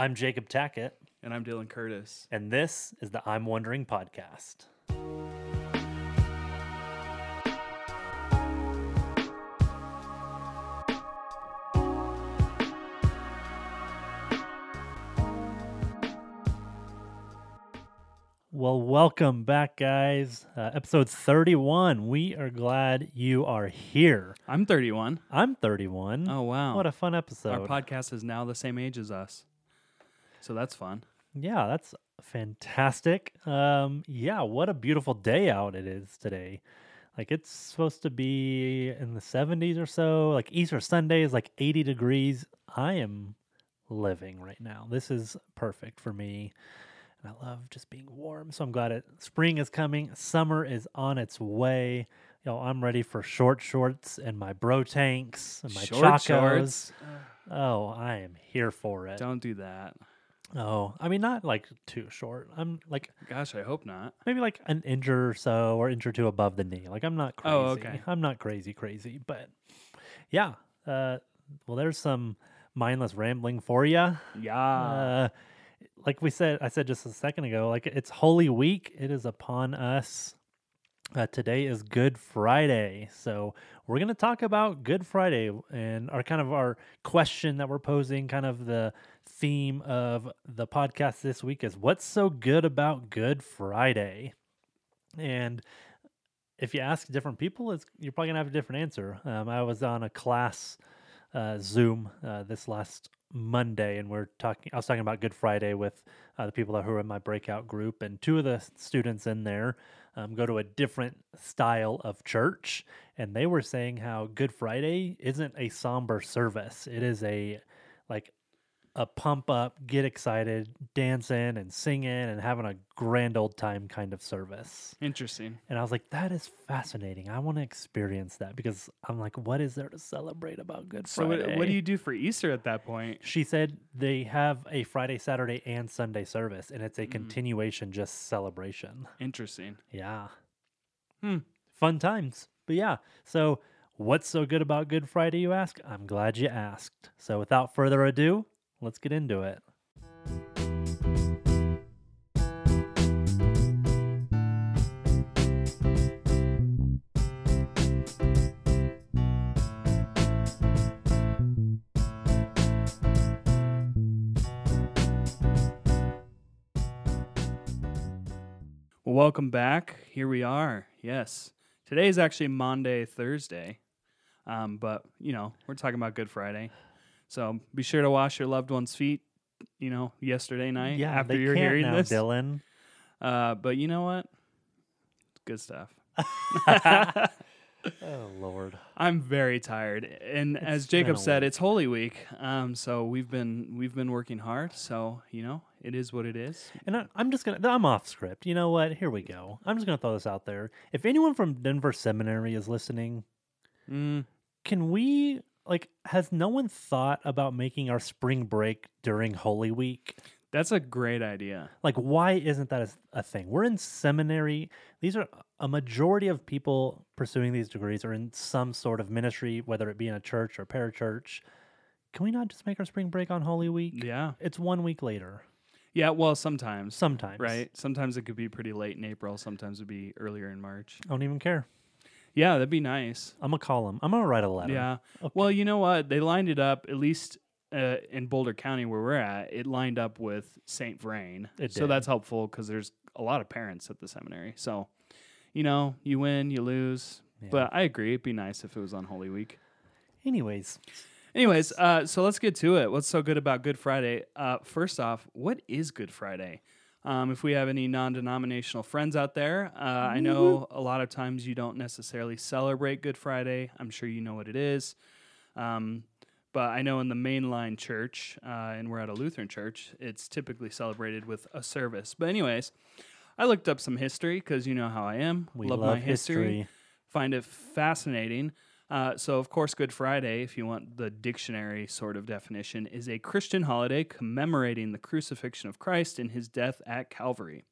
I'm Jacob Tackett. And I'm Dylan Curtis. And this is the I'm Wondering Podcast. Well, welcome back, guys. Episode 31. We are glad you are here. I'm 31. I'm 31. Oh, wow. What a fun episode. Our podcast is now the same age as us. So that's fun. Yeah, that's fantastic. Yeah, what a beautiful day out it is today. Like, it's supposed to be in the 70s or so. Like, Easter Sunday is like 80 degrees. I am living right now. This is perfect for me. I love just being warm, so I'm glad spring is coming. Summer is on its way. You know, I'm ready for short shorts and my bro tanks and my chacos. Oh, I am here for it. Don't do that. Oh, I mean, not like too short. I'm like, gosh, I hope not. Maybe like an inch or so, or inch or two above the knee. Like, I'm not crazy. Oh, okay. I'm not crazy, but yeah. Well, there's some mindless rambling for you. Yeah. Like we said, I said just a second ago, like, it's Holy Week. It is upon us. Today is Good Friday. So we're going to talk about Good Friday and our question that we're posing, kind of the theme of the podcast this week is, what's so good about Good Friday? And if you ask different people, you're probably going to have a different answer. I was on a class Zoom this last Monday, and I was talking about Good Friday with the people who are in my breakout group, and two of the students in there go to a different style of church, and they were saying how Good Friday isn't a somber service. It is a pump up, get excited, dancing and singing and having a grand old time kind of service. Interesting. And I was like, that is fascinating. I want to experience that, because I'm like, what is there to celebrate about Good Friday? So what do you do for Easter at that point? She said they have a Friday, Saturday, and Sunday service, and it's a continuation, just celebration. Interesting. Yeah. Fun times. But yeah, so what's so good about Good Friday, you ask? I'm glad you asked. So without further ado, let's get into it. Well, welcome back. Here we are. Yes. Today is actually Monday, Thursday. But, you know, we're talking about Good Friday. So be sure to wash your loved one's feet, you know, yesterday night after you're hearing this. Dylan. But you know what? It's good stuff. Oh, Lord. I'm very tired. And as Jacob said, it's Holy Week. So we've been working hard. So, you know, it is what it is. And I'm off script. You know what? Here we go. I'm just going to throw this out there. If anyone from Denver Seminary is listening, can we... Like, has no one thought about making our spring break during Holy Week? That's a great idea. Like, why isn't that a thing? We're in seminary. These are a majority of people pursuing these degrees are in some sort of ministry, whether it be in a church or parachurch. Can we not just make our spring break on Holy Week? Yeah. It's 1 week later. Yeah, well, sometimes. Sometimes. Right? Sometimes it could be pretty late in April. Sometimes it would be earlier in March. I don't even care. Yeah, that'd be nice. I'm going to call them. I'm going to write a letter. Yeah. Okay. Well, you know what? They lined it up, at least in Boulder County where we're at, it lined up with St. Vrain. So that's helpful, because there's a lot of parents at the seminary. So, you know, you win, you lose. Yeah. But I agree. It'd be nice if it was on Holy Week. Anyways, so let's get to it. What's so good about Good Friday? First off, what is Good Friday? If we have any non-denominational friends out there, I know a lot of times you don't necessarily celebrate Good Friday. I'm sure you know what it is. But I know in the mainline church, and we're at a Lutheran church, it's typically celebrated with a service. But anyways, I looked up some history, because you know how I am. We love my history. Find it fascinating. So, of course, Good Friday, if you want the dictionary sort of definition, is a Christian holiday commemorating the crucifixion of Christ and his death at Calvary.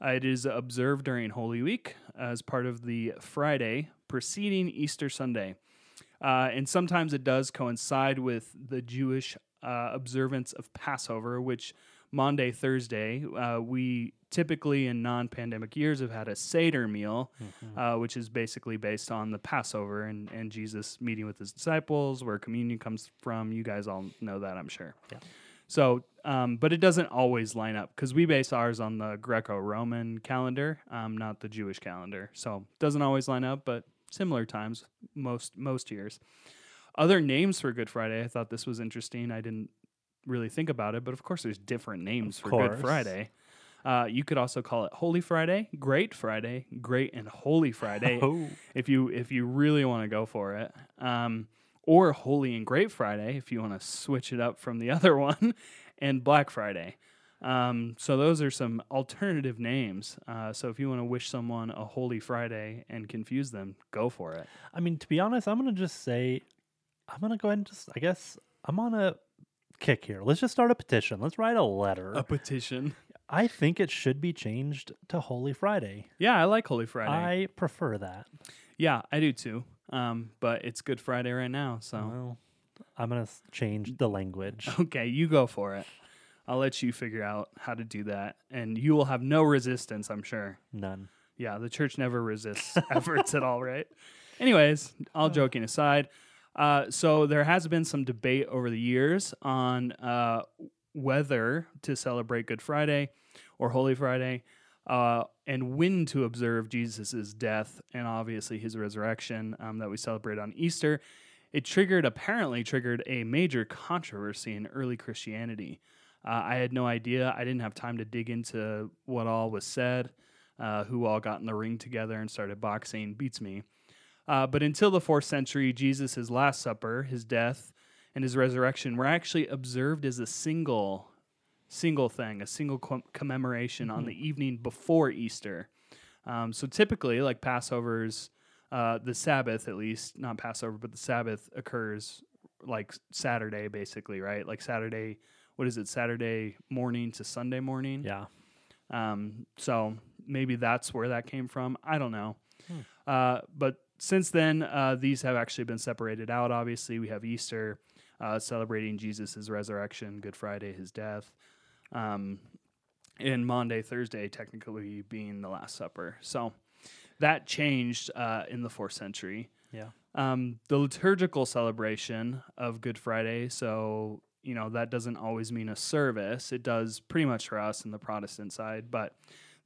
It is observed during Holy Week as part of the Friday preceding Easter Sunday. And sometimes it does coincide with the Jewish observance of Passover, which Monday, Thursday, we typically in non-pandemic years have had a Seder meal, mm-hmm. Which is basically based on the Passover and Jesus meeting with his disciples, where communion comes from. You guys all know that, I'm sure. Yeah. So, but it doesn't always line up because we base ours on the Greco-Roman calendar, not the Jewish calendar. So it doesn't always line up, but similar times most years. Other names for Good Friday, I thought this was interesting. I didn't really think about it, but of course there's different names for Good Friday. You could also call it Holy Friday, Great and Holy Friday, if you really want to go for it. Or Holy and Great Friday, if you want to switch it up from the other one, and Black Friday. So those are some alternative names. So if you want to wish someone a Holy Friday and confuse them, go for it. I mean, to be honest, I'm on a kick here. Let's just start a petition. Let's write a letter. A petition. I think it should be changed to Holy Friday. Yeah, I like Holy Friday. I prefer that. Yeah, I do too. But it's Good Friday right now, so. Well, I'm going to change the language. Okay, you go for it. I'll let you figure out how to do that, and you will have no resistance, I'm sure. None. Yeah, the church never resists efforts at all, right? Anyways, all joking aside, so there has been some debate over the years on whether to celebrate Good Friday or Holy Friday, and when to observe Jesus' death and obviously his resurrection that we celebrate on Easter. It apparently triggered a major controversy in early Christianity. I had no idea. I didn't have time to dig into what all was said, who all got in the ring together and started boxing. Beats me. But until the 4th century, Jesus' Last Supper, his death, and his resurrection were actually observed as a single thing, a single commemoration mm-hmm. on the evening before Easter. So typically, like Passover's, the Sabbath at least, not Passover, but the Sabbath occurs like Saturday basically, right? Like Saturday... What is it, Saturday morning to Sunday morning? Yeah. So maybe that's where that came from. I don't know. But since then, these have actually been separated out. Obviously, we have Easter celebrating Jesus' resurrection, Good Friday, his death, and Monday, Thursday technically being the Last Supper. So that changed in the 4th century. Yeah. The liturgical celebration of Good Friday, so... You know, that doesn't always mean a service. It does pretty much for us in the Protestant side, but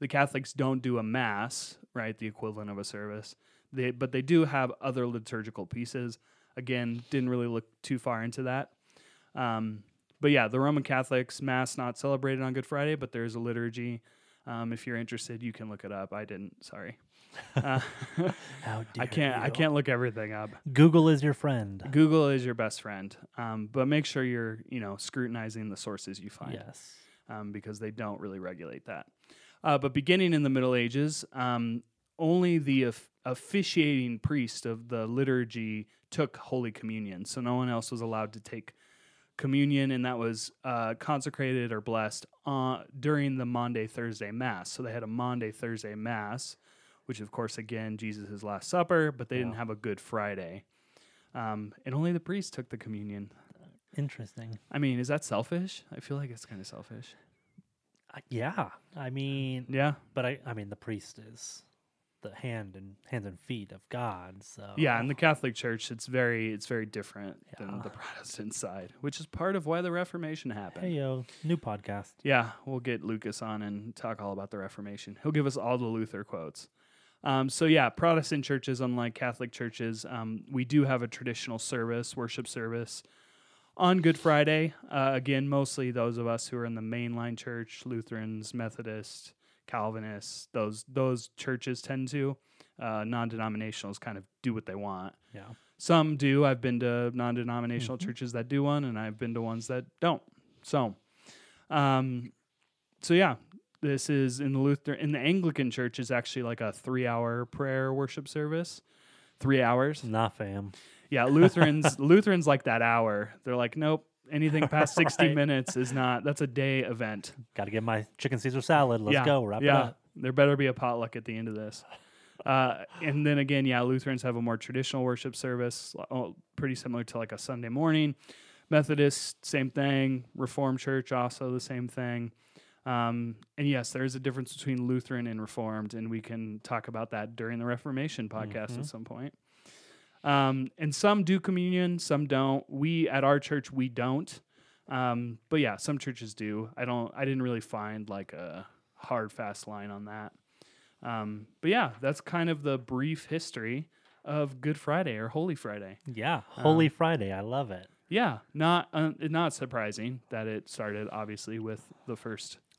the Catholics don't do a mass, right, the equivalent of a service. But they do have other liturgical pieces. Again, didn't really look too far into that. But yeah, the Roman Catholics, mass not celebrated on Good Friday, but there is a liturgy. If you're interested, you can look it up. I didn't, sorry. How dare you. I can't look everything up. Google is your friend. Google is your best friend. But make sure you're, scrutinizing the sources you find. Yes. Because they don't really regulate that. But beginning in the Middle Ages, only the officiating priest of the liturgy took Holy Communion. So no one else was allowed to take Communion, and that was consecrated or blessed during the Monday, Thursday Mass. So they had a Monday, Thursday Mass, which, of course, again, Jesus' Last Supper, but they didn't have a Good Friday. And only the priest took the communion. Interesting. I mean, is that selfish? I feel like it's kind of selfish. Yeah. I mean... Yeah. But, I mean, the priest is the hands and feet of God, so... Yeah, in the Catholic Church, it's very different than the Protestant side, which is part of why the Reformation happened. Hey, yo, new podcast. Yeah, we'll get Lucas on and talk all about the Reformation. He'll give us all the Luther quotes. So yeah, Protestant churches, unlike Catholic churches, we do have a traditional worship service on Good Friday. Again, mostly those of us who are in the mainline church, Lutherans, Methodists, Calvinists, those churches tend to, non-denominationals kind of do what they want. Yeah. Some do. I've been to non-denominational churches that do one, and I've been to ones that don't. So yeah. This is in the Anglican Church is actually like a 3-hour prayer worship service. 3 hours. Nah, fam. Yeah, Lutherans like that hour. They're like, nope, anything past 60 minutes is not. That's a day event. Got to get my chicken Caesar salad. Let's go. Wrap it up. There better be a potluck at the end of this. And then again, Lutherans have a more traditional worship service, pretty similar to like a Sunday morning. Methodist, same thing. Reformed Church, also the same thing. And yes, there is a difference between Lutheran and Reformed, and we can talk about that during the Reformation podcast at some point. And some do communion, some don't. We, at our church, we don't. But yeah, some churches do. I didn't really find like a hard, fast line on that. But yeah, that's kind of the brief history of Good Friday or Holy Friday. Yeah. Holy Friday. I love it. Yeah. Not surprising that it started obviously with the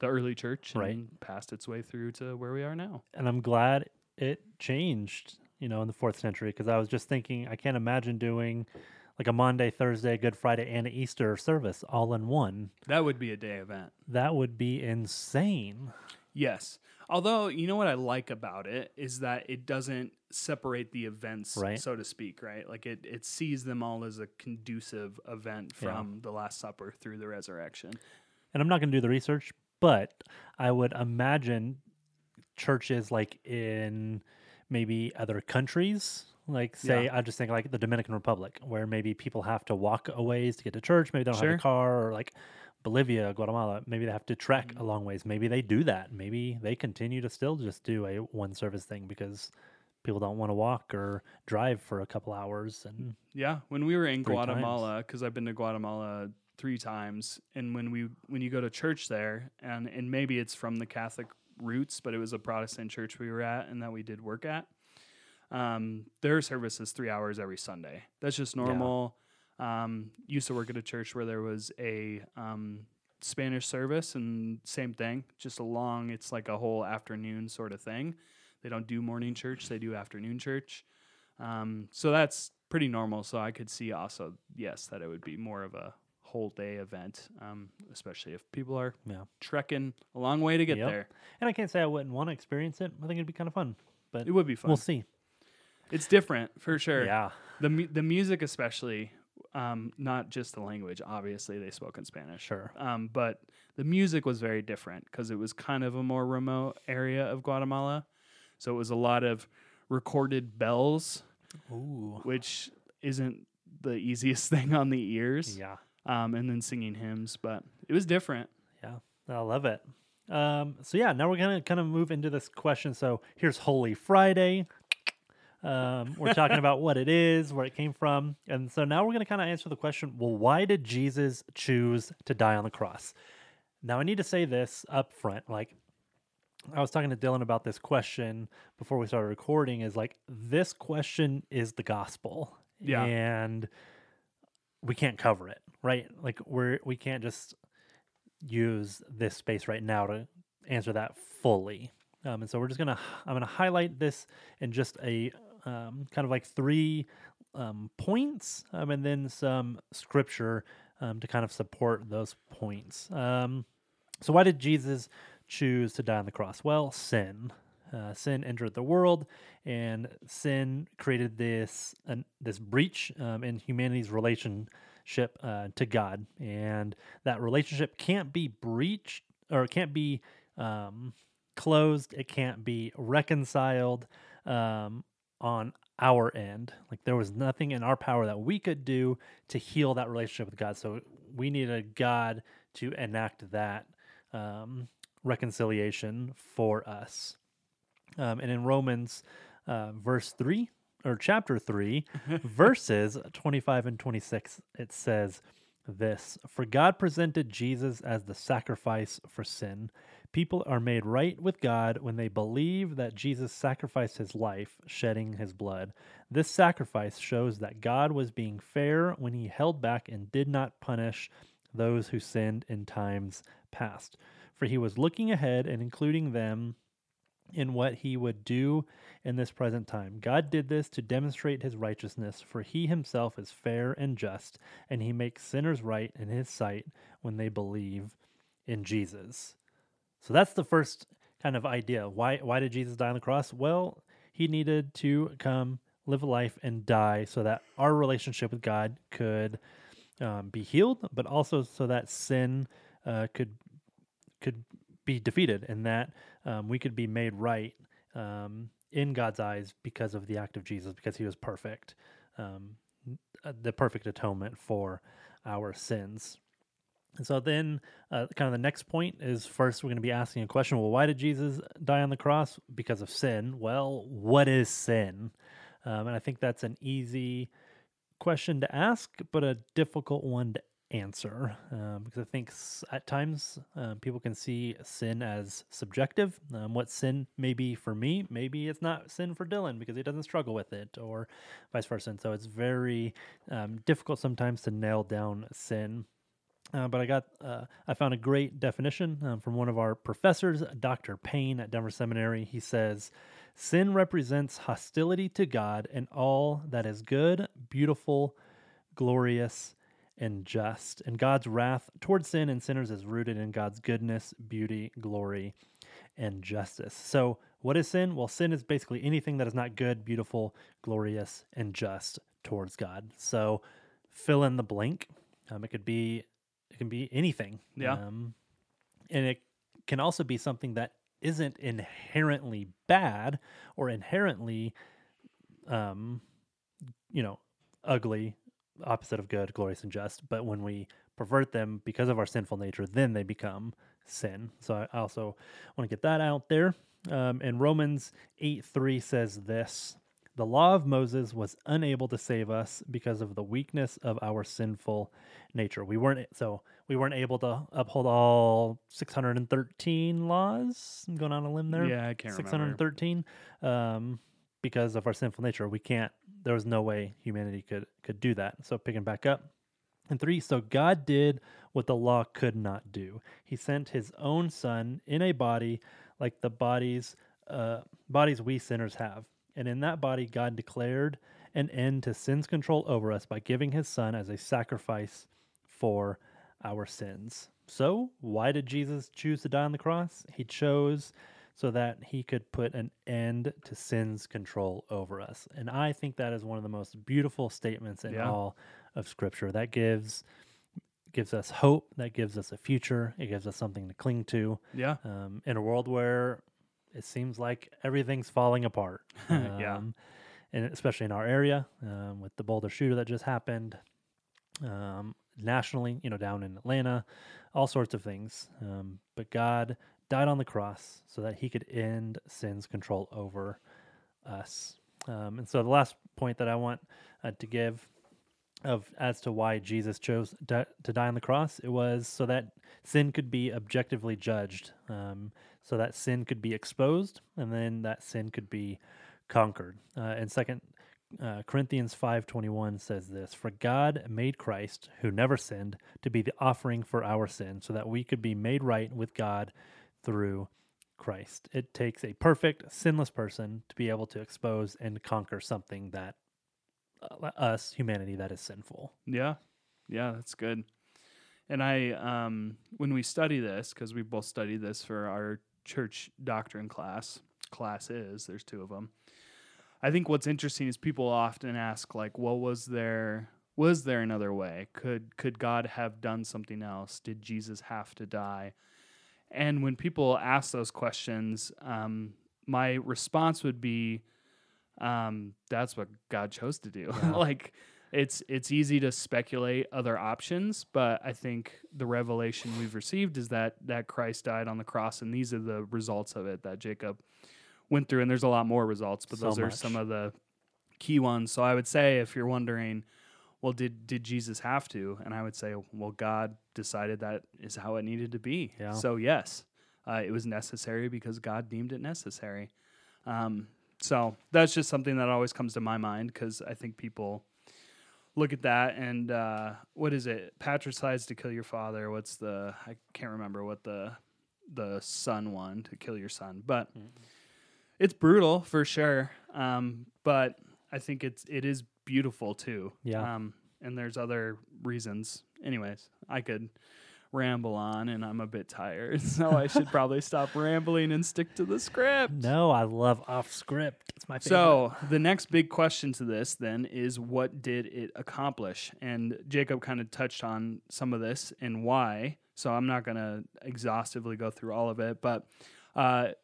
early church and passed its way through to where we are now. And I'm glad it changed, in the 4th century. 'Cause I was just thinking, I can't imagine doing like a Monday, Thursday, Good Friday, and an Easter service all in one. That would be a day event. That would be insane. Yes. Although, you know what I like about it is that it doesn't separate the events, so to speak, right? Like it sees them all as a conducive event from the Last Supper through the resurrection. And I'm not going to do the research, but I would imagine churches like in maybe other countries, like say, I just think like the Dominican Republic, where maybe people have to walk a ways to get to church. Maybe they don't have a car, or like Bolivia, Guatemala, maybe they have to trek a long ways. Maybe they do that. Maybe they continue to still just do a one service thing because people don't want to walk or drive for a couple hours. And when we were in Guatemala, because I've been to Guatemala 3 times, and when you go to church there, and maybe it's from the Catholic roots, but it was a Protestant church we were at and that we did work at. Their service is 3 hours every Sunday. That's just normal. Yeah. Used to work at a church where there was a Spanish service, and same thing, just it's like a whole afternoon sort of thing. They don't do morning church. They do afternoon church. So that's pretty normal. So I could see also, yes, that it would be more of a whole day event, especially if people are trekking a long way to get there. And I can't say I wouldn't want to experience it. I think it'd be kind of fun, but it would be fun. We'll see. It's different for sure. Yeah. The music especially, not just the language. Obviously, they spoke in Spanish. Sure. But the music was very different because it was kind of a more remote area of Guatemala, so it was a lot of recorded bells, which isn't the easiest thing on the ears. Yeah. And then singing hymns, but it was different. Yeah, I love it. So yeah, now we're gonna kind of move into this question. So here's Holy Friday. We're talking about what it is, where it came from. And so now we're going to kind of answer the question, well, why did Jesus choose to die on the cross? Now I need to say this up front. Like I was talking to Dylan about this question before we started recording, is like, this question is the gospel and we can't cover it, right? Like we can't just use this space right now to answer that fully. And so we're just I'm going to highlight this in just a kind of like 3 points and then some scripture to kind of support those points. So why did Jesus choose to die on the cross? Well, sin. Sin entered the world, and sin created this breach in humanity's relationship to God. And that relationship can't be breached, or can't be closed. It can't be reconciled on our end. Like there was nothing in our power that we could do to heal that relationship with God. So we needed God to enact that reconciliation for us. And in Romans chapter 3, verses 25 and 26, it says this: "For God presented Jesus as the sacrifice for sin. People are made right with God when they believe that Jesus sacrificed his life, shedding his blood. This sacrifice shows that God was being fair when he held back and did not punish those who sinned in times past. For he was looking ahead and including them in what he would do in this present time. God did this to demonstrate his righteousness, for he himself is fair and just, and he makes sinners right in his sight when they believe in Jesus." So that's the first kind of idea. Why did Jesus die on the cross? Well, he needed to come live a life and die so that our relationship with God could be healed, but also so that sin could be defeated, and that we could be made right in God's eyes because of the act of Jesus, because he was perfect, the perfect atonement for our sins. And so then kind of the next point is, first we're going to be asking a question, well, why did Jesus die on the cross? Because of sin. Well, what is sin? And I think that's an easy question to ask, but a difficult one to answer, because I think at times people can see sin as subjective. What sin may be for me, maybe it's not sin for Dylan because he doesn't struggle with it, or vice versa. And so it's very difficult sometimes to nail down sin. But I found a great definition from one of our professors, Dr. Payne at Denver Seminary. He says, sin represents hostility to God and all that is good, beautiful, glorious, and just. And God's wrath towards sin and sinners is rooted in God's goodness, beauty, glory, and justice. So what is sin? Well, sin is basically anything that is not good, beautiful, glorious, and just towards God. So fill in the blank. It can be anything. Yeah. And it can also be something that isn't inherently bad or inherently, ugly, opposite of good, glorious, and just. But when we pervert them because of our sinful nature, then they become sin. So I also want to get that out there. And Romans 8:3 says this, "The law of Moses was unable to save us because of the weakness of our sinful nature." We weren't able to uphold all 613 laws. I'm going on a limb there. Yeah, I can't remember. 613, because of our sinful nature. We can't. There was no way humanity could do that. So picking back up. And 3, so God did what the law could not do. He sent his own son in a body like the bodies we sinners have. And in that body, God declared an end to sin's control over us by giving his son as a sacrifice for our sins. So why did Jesus choose to die on the cross? He chose so that he could put an end to sin's control over us. And I think that is one of the most beautiful statements in all of Scripture. That gives us hope. That gives us a future. It gives us something to cling to. Yeah. In a world where it seems like everything's falling apart. Yeah. And especially in our area, with the Boulder shooter that just happened, nationally, down in Atlanta, all sorts of things. But God died on the cross so that he could end sin's control over us. And so the last point that I want to give as to why Jesus chose to die on the cross, it was so that sin could be objectively judged, so that sin could be exposed, and then that sin could be conquered. And 2 Corinthians 5:21 says this, "For God made Christ, who never sinned, to be the offering for our sin, so that we could be made right with God through Christ." It takes a perfect, sinless person to be able to expose and conquer something that us, humanity, that is sinful. Yeah. Yeah, that's good. And I, when we study this, because we both study this for our church doctrine classes, there's 2 of them. I think what's interesting is people often ask, like, well, was there another way? Could God have done something else? Did Jesus have to die? And when people ask those questions, my response would be, that's what God chose to do. Yeah. Like, it's easy to speculate other options, but I think the revelation we've received is that Christ died on the cross, and these are the results of it that Jacob went through. And there's a lot more results, but those are some of the key ones. So I would say, if you're wondering, well, did Jesus have to? And I would say, well, God decided that is how it needed to be. Yeah. So yes, it was necessary because God deemed it necessary. So that's just something that always comes to my mind, because I think people look at that and what is it? Patricides to kill your father. I can't remember what the son won, to kill your son, but it's brutal for sure. But I think it is beautiful too. Yeah. And there's other reasons. Anyways, I could ramble on, and I'm a bit tired, so I should probably stop rambling and stick to the script. No, I love off script. It's my favorite. So the next big question to this then is, what did it accomplish? And Jacob kind of touched on some of this and why, so I'm not going to exhaustively go through all of it, but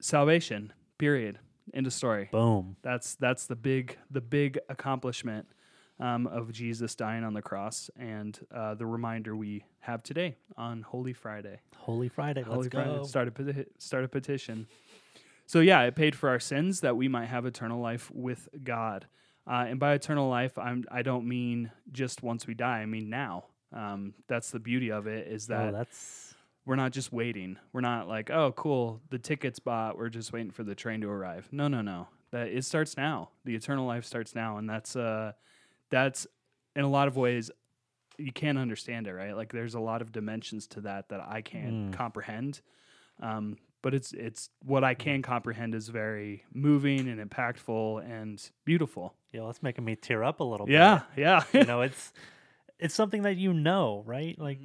salvation, period, end of story. Boom. That's the big accomplishment. of Jesus dying on the cross, and the reminder we have today on Holy Friday. Holy Friday, Holy let's Friday. Go. Start a petition. So yeah, it paid for our sins that we might have eternal life with God. And by eternal life, I don't mean just once we die. I mean now. That's the beauty of it is that we're not just waiting. We're not like, oh, cool, the ticket's bought. We're just waiting for the train to arrive. No. It starts now. The eternal life starts now. And that's in a lot of ways, you can't understand it, right? Like there's a lot of dimensions to that I can't comprehend. But it's what I can comprehend is very moving and impactful and beautiful. Yeah, that's making me tear up a little bit. Yeah. You know, it's something that you know, right? Like,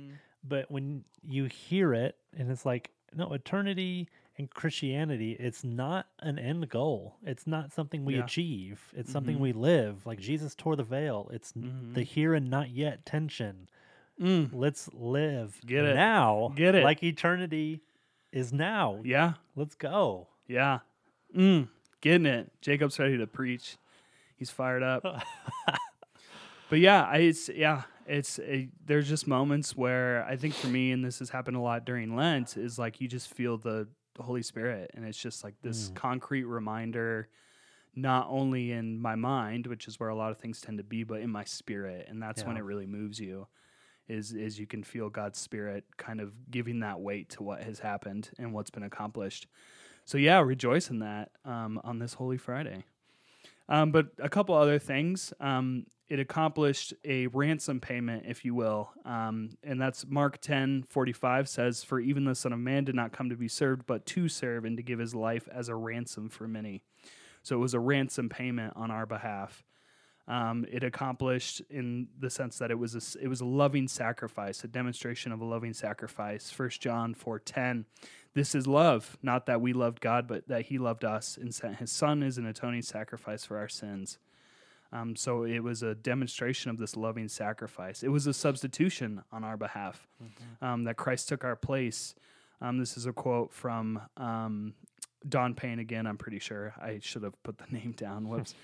but when you hear it and it's like, no, eternity and Christianity, it's not an end goal. It's not something we achieve. It's something we live. Like Jesus tore the veil. It's the here and not yet tension. Let's live now. Get it. Like eternity is now. Yeah. Let's go. Yeah. Getting it. Jacob's ready to preach. He's fired up. But there's just moments where I think for me, and this has happened a lot during Lent, is like you just feel the Holy Spirit, and it's just like this concrete reminder, not only in my mind, which is where a lot of things tend to be, but in my spirit. And that's when it really moves you. Is you can feel God's Spirit kind of giving that weight to what has happened and what's been accomplished. So yeah, rejoice in that on this Holy Friday. But a couple other things. It accomplished a ransom payment, if you will. And that's Mark 10:45 says, "For even the Son of Man did not come to be served, but to serve and to give his life as a ransom for many." So it was a ransom payment on our behalf. It accomplished in the sense that it was a loving sacrifice, a demonstration of a loving sacrifice. 1 John 4:10, "This is love, not that we loved God, but that he loved us and sent his Son as an atoning sacrifice for our sins." So it was a demonstration of this loving sacrifice. It was a substitution on our behalf, that Christ took our place. This is a quote from Don Payne again, I'm pretty sure. I should have put the name down. Whoops.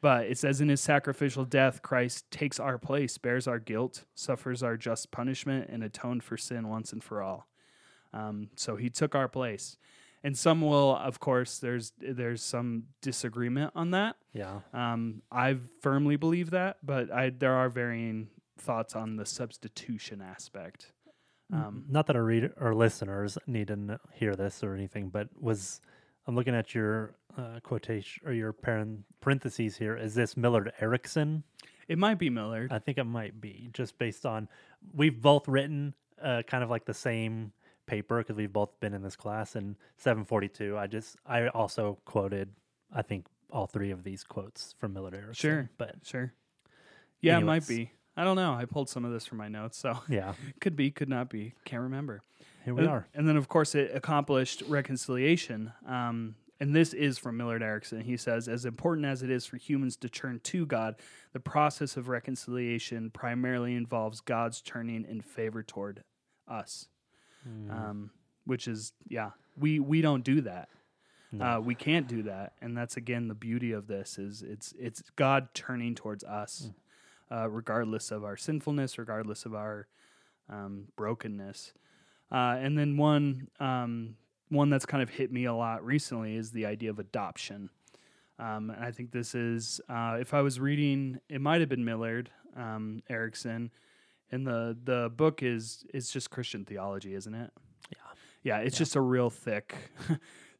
But it says, "In his sacrificial death, Christ takes our place, bears our guilt, suffers our just punishment, and atoned for sin once and for all." So he took our place. And some will, of course, there's some disagreement on that. Yeah. I firmly believe that, but there are varying thoughts on the substitution aspect. Not that our listeners need to hear this or anything, but I'm looking at your quotation or your parentheses here. Is this Millard Erickson? It might be Millard. I think it might be, just based on we've both written kind of like the same paper because we've both been in this class. And 742, I also quoted, I think, all three of these quotes from Millard Erickson. Sure. Yeah, anyways. It might be. I don't know. I pulled some of this from my notes, so yeah, could be, could not be. Can't remember. Here we are. And then, of course, it accomplished reconciliation. And this is from Millard Erickson. He says, "As important as it is for humans to turn to God, the process of reconciliation primarily involves God's turning in favor toward us," which is, we don't do that. No. We can't do that. And that's, again, the beauty of this is it's God turning towards us. Regardless of our sinfulness, regardless of our brokenness. And then one that's kind of hit me a lot recently is the idea of adoption. And I think this is, if I was reading, it might have been Millard Erickson, and the book is just Christian theology, isn't it? Yeah, it's just a real thick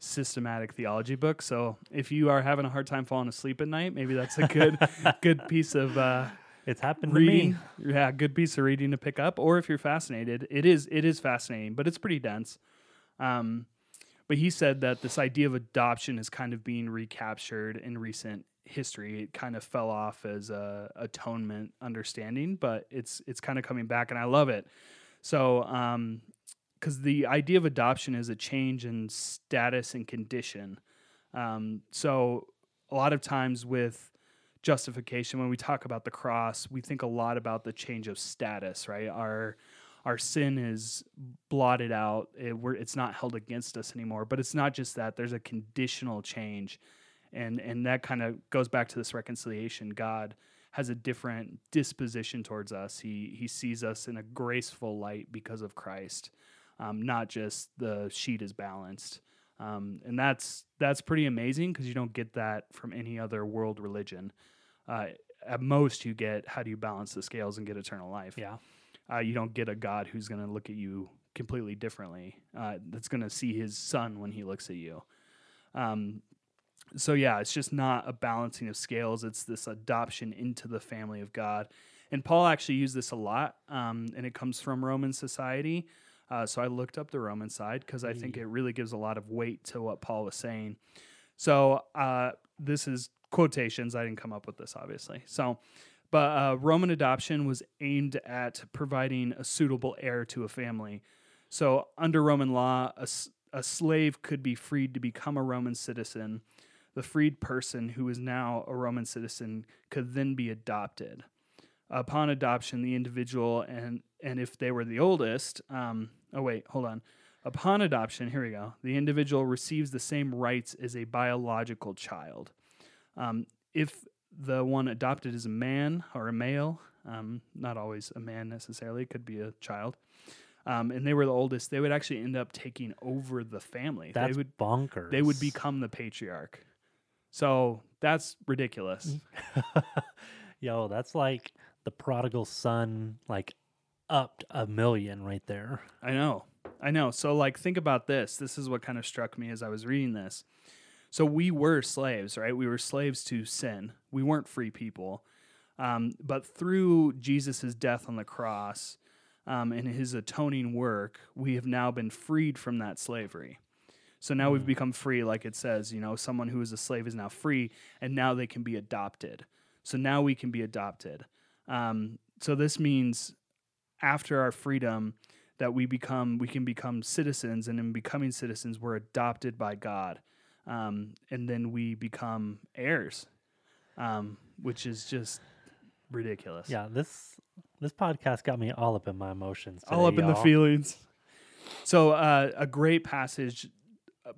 systematic theology book. So if you are having a hard time falling asleep at night, maybe that's a good piece of... It's happened reading, to me. Yeah, good piece of reading to pick up. Or if you're fascinated, it is fascinating, but it's pretty dense. But he said that this idea of adoption is kind of being recaptured in recent history. It kind of fell off as a atonement understanding, but it's kind of coming back, and I love it. So, because the idea of adoption is a change in status and condition. So a lot of times with justification, when we talk about the cross, we think a lot about the change of status, right? Our sin is blotted out. It's not held against us anymore. But it's not just that. There's a conditional change, and that kind of goes back to this reconciliation. God has a different disposition towards us. He sees us in a graceful light because of Christ, not just the sheet is balanced. And that's pretty amazing because you don't get that from any other world religion. At most, you get how do you balance the scales and get eternal life? Yeah, you don't get a God who's going to look at you completely differently. That's going to see his son when he looks at you. So yeah, it's just not a balancing of scales. It's this adoption into the family of God. And Paul actually used this a lot, and it comes from Roman society. So I looked up the Roman side because I think it really gives a lot of weight to what Paul was saying. So this is quotations. I didn't come up with this, obviously. But Roman adoption was aimed at providing a suitable heir to a family. So under Roman law, a slave could be freed to become a Roman citizen. The freed person who is now a Roman citizen could then be adopted. Upon adoption, the individual and if they were the oldest, Upon adoption, here we go. The individual receives the same rights as a biological child. If the one adopted is a man or a male, not always a man necessarily, could be a child. And they were the oldest, they would actually end up taking over the family. That's bonkers. They would become the patriarch. So that's ridiculous. Yo, that's like the prodigal son, like upped a million right there. I know. So like, think about this. This is what kind of struck me as I was reading this. So we were slaves, right? We were slaves to sin. We weren't free people. But through Jesus' death on the cross, and his atoning work, we have now been freed from that slavery. So now we've become free, like it says, you know, someone who is a slave is now free, and now they can be adopted. So now we can be adopted. So this means after our freedom that we can become citizens, and in becoming citizens, we're adopted by God. And then we become heirs, which is just ridiculous. Yeah, this podcast got me all up in my emotions today, all up in y'all. The feelings. So a great passage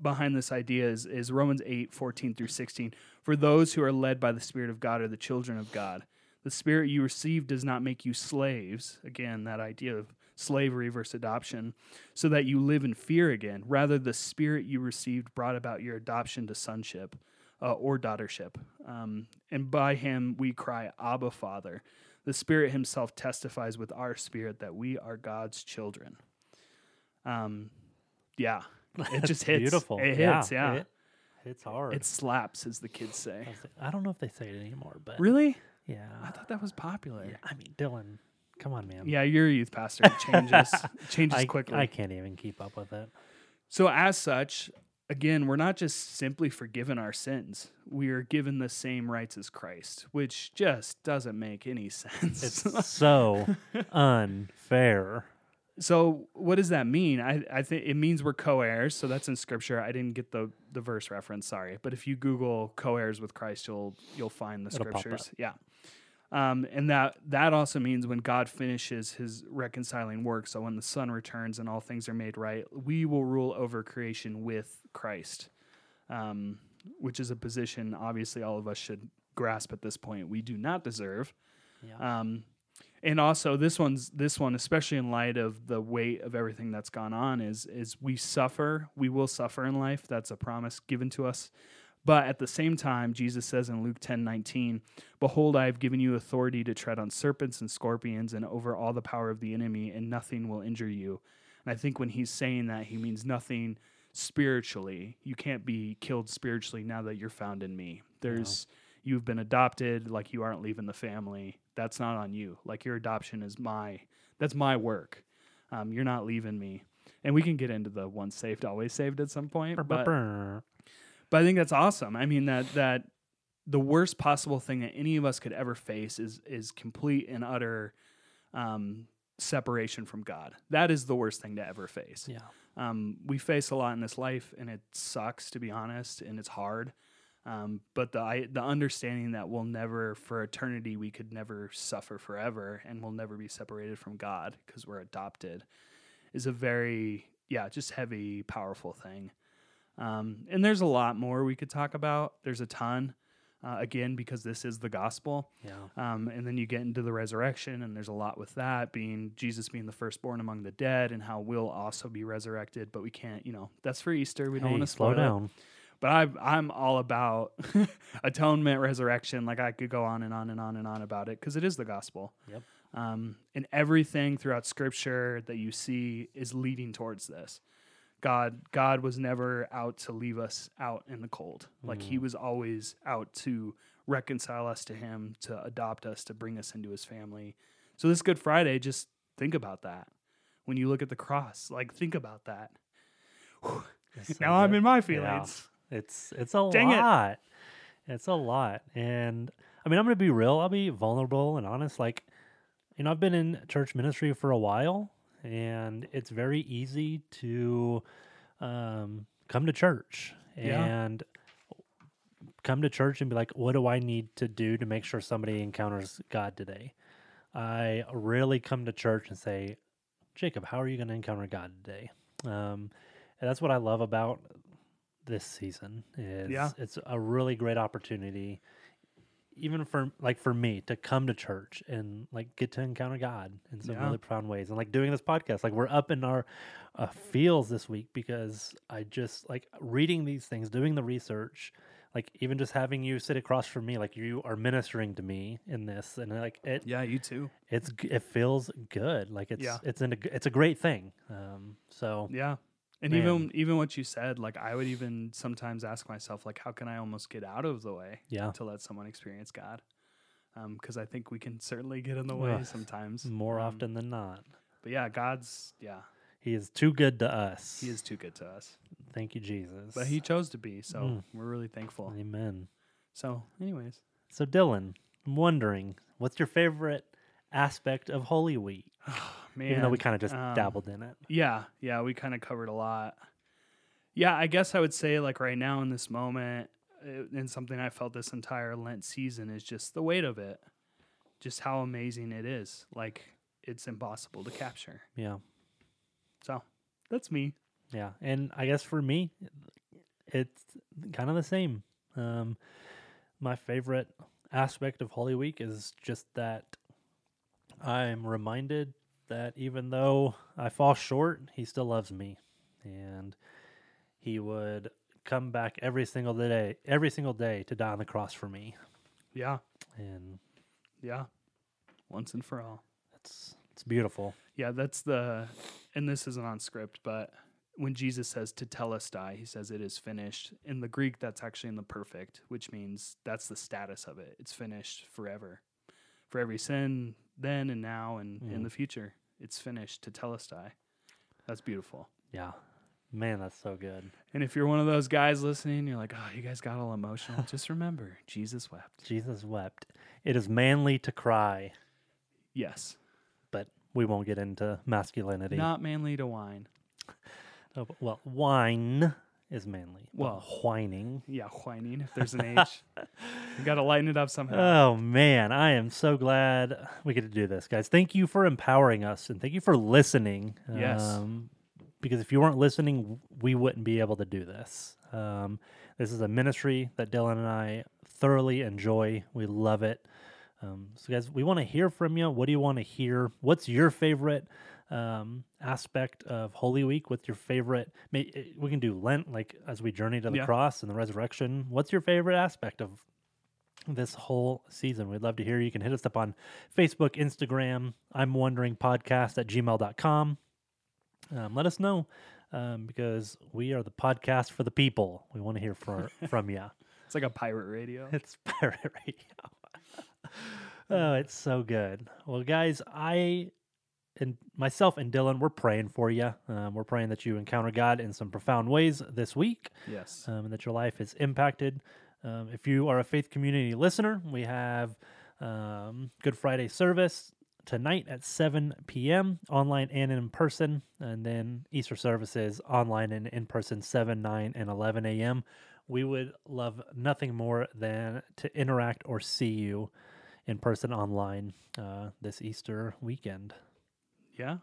behind this idea is Romans 8:14 through 16. For those who are led by the Spirit of God are the children of God. The Spirit you receive does not make you slaves. Again, that idea of slavery versus adoption, so that you live in fear again. Rather, the Spirit you received brought about your adoption to sonship or daughtership. And by him we cry, Abba, Father. The Spirit himself testifies with our spirit that we are God's children. Yeah, it just hits. Beautiful. It hits, yeah. It hits hard. It slaps, as the kids say. I don't know if they say it anymore, but... Really? Yeah. I thought that was popular. Yeah, I mean, Dylan, come on, man. Yeah, you're a youth pastor. It changes quickly. I can't even keep up with it. So as such, again, we're not just simply forgiven our sins. We are given the same rights as Christ, which just doesn't make any sense. It's so unfair. So what does that mean? I think it means we're co-heirs. So that's in Scripture. I didn't get the verse reference, sorry. But if you Google co-heirs with Christ, you'll find the Scriptures. Yeah. And that also means when God finishes his reconciling work, so when the Son returns and all things are made right, we will rule over creation with Christ, which is a position obviously all of us should grasp at this point. We do not deserve. Yeah. And also this one, especially in light of the weight of everything that's gone on, is we suffer. We will suffer in life. That's a promise given to us. But at the same time, Jesus says in Luke 10:19, behold, I have given you authority to tread on serpents and scorpions and over all the power of the enemy, and nothing will injure you. And I think when he's saying that, he means nothing spiritually. You can't be killed spiritually now that you're found in me. You've been adopted, like you aren't leaving the family. That's not on you. Like your adoption is that's my work. You're not leaving me. And we can get into the once saved, always saved at some point. But I think that's awesome. I mean, that the worst possible thing that any of us could ever face is complete and utter separation from God. That is the worst thing to ever face. Yeah. We face a lot in this life, and it sucks, to be honest, and it's hard. But the understanding that we'll never, for eternity, we could never suffer forever, and we'll never be separated from God because we're adopted, is a very, just heavy, powerful thing. And there's a lot more we could talk about. There's a ton. again, because this is the gospel. Yeah. And then you get into the resurrection, and there's a lot with that, being Jesus being the firstborn among the dead and how we'll also be resurrected, but we can't, you know, that's for Easter. We don't want to slow down. But I'm all about atonement, resurrection. Like, I could go on and on and on and on about it because it is the gospel. Yep. And everything throughout Scripture that you see is leading towards this. God was never out to leave us out in the cold. Like, he was always out to reconcile us to him, to adopt us, to bring us into his family. So this Good Friday, just think about that. When you look at the cross, like, think about that. Now good. I'm in my feelings. Yeah. It's a lot. And I mean, I'm going to be real. I'll be vulnerable and honest. Like, you know, I've been in church ministry for a while. And it's very easy to come to church and be like, what do I need to do to make sure somebody encounters God today? I really come to church and say, Jacob, how are you going to encounter God today? And that's what I love about this season is it's a really great opportunity, even for me, to come to church and like get to encounter God in some really profound ways. And like doing this podcast, like we're up in our feels this week because I just like reading these things, doing the research, like even just having you sit across from me, like you are ministering to me in this, and like it. Yeah, you too. It feels good. Like it's a great thing. And man. even what you said, like I would even sometimes ask myself, like, how can I almost get out of the way to let someone experience God? Because I think we can certainly get in the way sometimes, more often than not. But yeah, He is too good to us. He is too good to us. Thank you, Jesus. But he chose to be, so we're really thankful. Amen. So, anyways, Dylan, I'm wondering, what's your favorite aspect of Holy Week? Oh, man. Even though we kind of just dabbled in it. Yeah, we kind of covered a lot. Yeah, I guess I would say like right now in this moment, and something I felt this entire Lent season is just the weight of it, just how amazing it is. Like, it's impossible to capture. Yeah. So that's me. Yeah, and I guess for me, it's kind of the same. My favorite aspect of Holy Week is just that I'm reminded that even though I fall short, he still loves me, and he would come back every single day to die on the cross for me. Yeah. And once and for all. It's beautiful. Yeah, that's and this isn't on script, but when Jesus says to telestai, he says it is finished. In the Greek, that's actually in the perfect, which means that's the status of it. It's finished forever. For every sin, then and now and in the future, it's finished, to telestai. That's beautiful. Yeah. Man, that's so good. And if you're one of those guys listening, you're like, oh, you guys got all emotional. Just remember, Jesus wept. Jesus wept. It is manly to cry. Yes. But we won't get into masculinity. Not manly to whine. Oh, well, wine is manly. Well, whining. Yeah, whining, if there's an age. You got to lighten it up somehow. Oh, man. I am so glad we get to do this, guys. Thank you for empowering us, and thank you for listening. Yes. Because if you weren't listening, we wouldn't be able to do this. This is a ministry that Dylan and I thoroughly enjoy. We love it. So, guys, we want to hear from you. What do you want to hear? What's your favorite aspect of Holy Week? What's your favorite? We can do Lent, like as we journey to the cross and the resurrection. What's your favorite aspect of this whole season? We'd love to hear. You can hit us up on Facebook, Instagram, I'm Wondering Podcast at gmail.com. Let us know because we are the podcast for the people. We want to hear from you. It's like a pirate radio. It's pirate radio. Oh, it's so good. Well, guys, myself and Dylan, we're praying for you. We're praying that you encounter God in some profound ways this week. Yes. And that your life is impacted. If you are a faith community listener, we have Good Friday service tonight at 7 p.m., online and in person. And then Easter services online and in person, 7, 9, and 11 a.m. We would love nothing more than to interact or see you in person, online this Easter weekend. Yeah.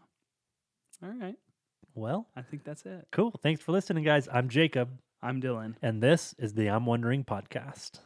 All right. Well, I think that's it. Cool. Thanks for listening, guys. I'm Jacob. I'm Dylan. And this is the I'm Wondering Podcast.